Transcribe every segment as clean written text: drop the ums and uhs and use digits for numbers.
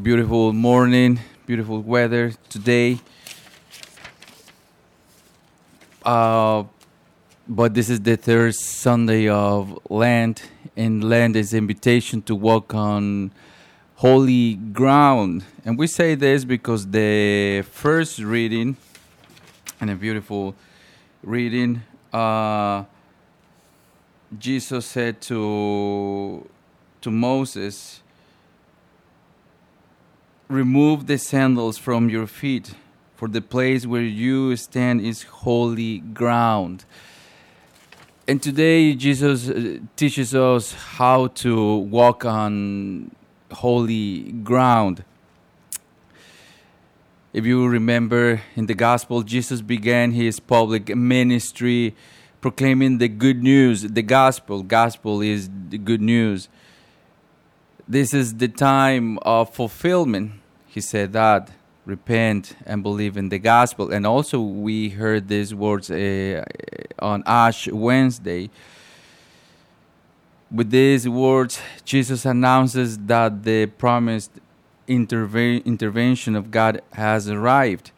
Beautiful morning, beautiful weather today. But this is the third Sunday of Lent, and Lent is an invitation to walk on holy ground. And we say this because the first reading, and a beautiful reading, Jesus said to Moses, "Remove the sandals from your feet, for the place where you stand is holy ground." And today Jesus teaches us how to walk on holy ground. If you remember in the gospel, Jesus began his public ministry proclaiming the good news, the gospel. Gospel is the good news. This is the time of fulfillment. He said that, repent and believe in the gospel. And also we heard these words on Ash Wednesday. With these words, Jesus announces that the promised intervention of God has arrived.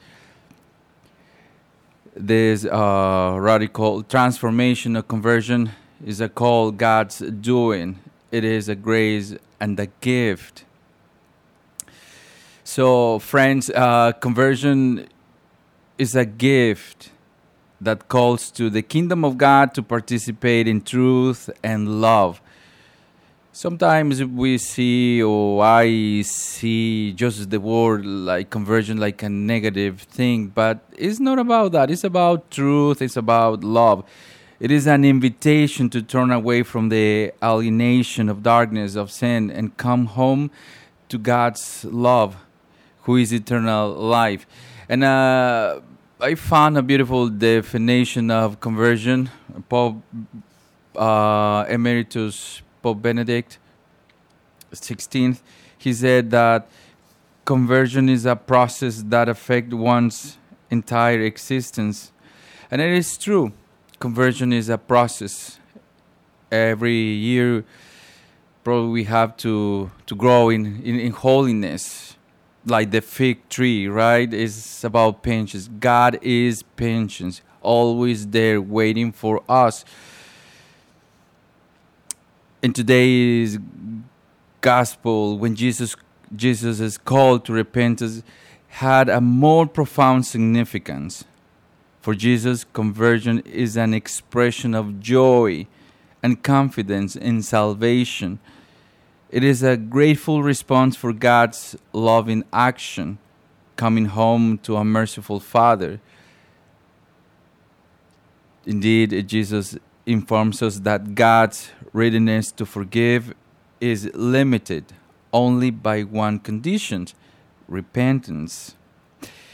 This radical transformation or conversion is a call God's doing. It is a grace and a gift. So, friends, conversion is a gift that calls to the kingdom of God to participate in truth and love. Sometimes we see, or I see, just the word like conversion like a negative thing, but it's not about that. It's about truth. It's about love. It is an invitation to turn away from the alienation of darkness, of sin, and come home to God's love, who is eternal life. And I found a beautiful definition of conversion. Pope Emeritus Pope Benedict XVI, he said that conversion is a process that affects one's entire existence. And it is true. Conversion is a process. Every year, probably we have to grow in holiness, like the fig tree, right? It's about patience. God is patient, always there waiting for us. In today's gospel, when Jesus' call to repentance had a more profound significance. For Jesus, conversion is an expression of joy and confidence in salvation. It is a grateful response for God's loving action, coming home to a merciful Father. Indeed, Jesus informs us that God's readiness to forgive is limited only by one condition: repentance.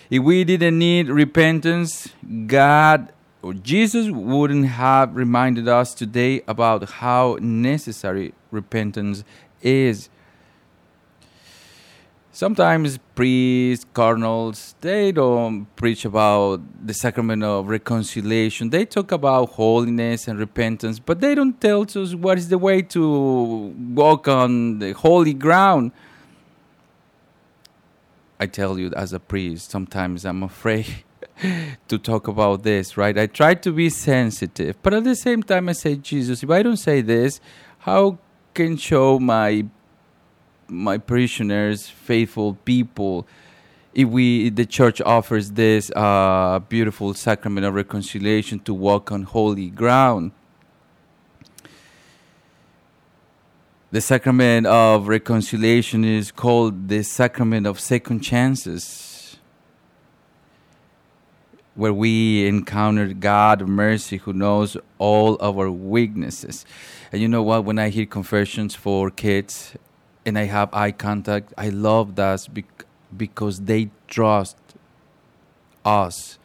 If we didn't need repentance, God or Jesus wouldn't have reminded us today about how necessary repentance is. Sometimes priests, cardinals, they don't preach about the sacrament of reconciliation. They talk about holiness and repentance, but they don't tell us what is the way to walk on the holy ground. I tell you, as a priest, sometimes I'm afraid to talk about this, right? I try to be sensitive, but at the same time I say, Jesus, if I don't say this, how can show my parishioners, faithful people, if the church offers this beautiful sacrament of reconciliation to walk on holy ground? The sacrament of reconciliation is called the sacrament of second chances, where we encounter God of mercy, who knows all our weaknesses. And you know what? When I hear confessions for kids and I have eye contact, I love that because they trust us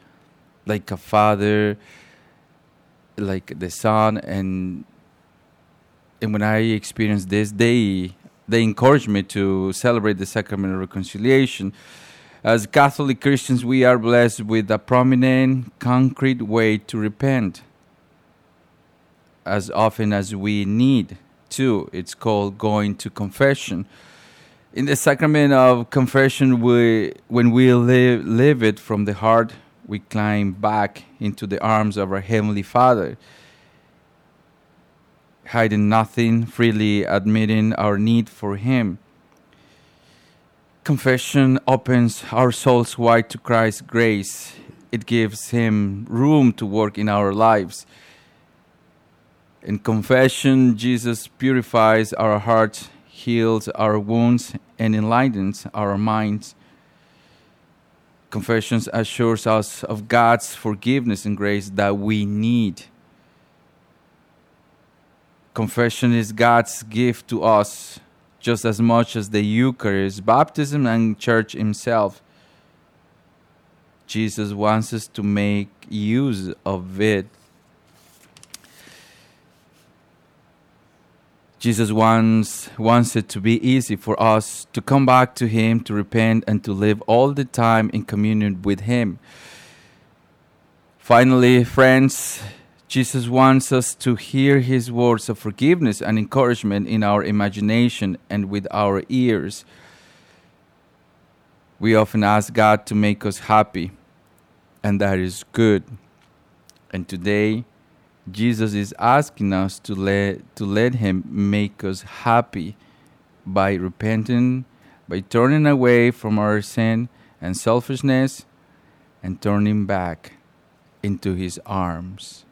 like a father, like the son, and when I experience this, they encourage me to celebrate the sacrament of reconciliation. As Catholic Christians, we are blessed with a prominent, concrete way to repent as often as we need to. It's called going to confession. In the sacrament of confession, when we live it from the heart, we climb back into the arms of our Heavenly Father, hiding nothing, freely admitting our need for Him. Confession opens our souls wide to Christ's grace. It gives Him room to work in our lives. In confession, Jesus purifies our hearts, heals our wounds, and enlightens our minds. Confession assures us of God's forgiveness and grace that we need. Confession is God's gift to us, just as much as the Eucharist, baptism, and Church Himself. Jesus wants us to make use of it. Jesus wants it to be easy for us to come back to Him, to repent, and to live all the time in communion with Him. Finally, friends, Jesus wants us to hear His words of forgiveness and encouragement in our imagination and with our ears. We often ask God to make us happy, and that is good. And today, Jesus is asking us to let Him make us happy by repenting, by turning away from our sin and selfishness, and turning back into His arms.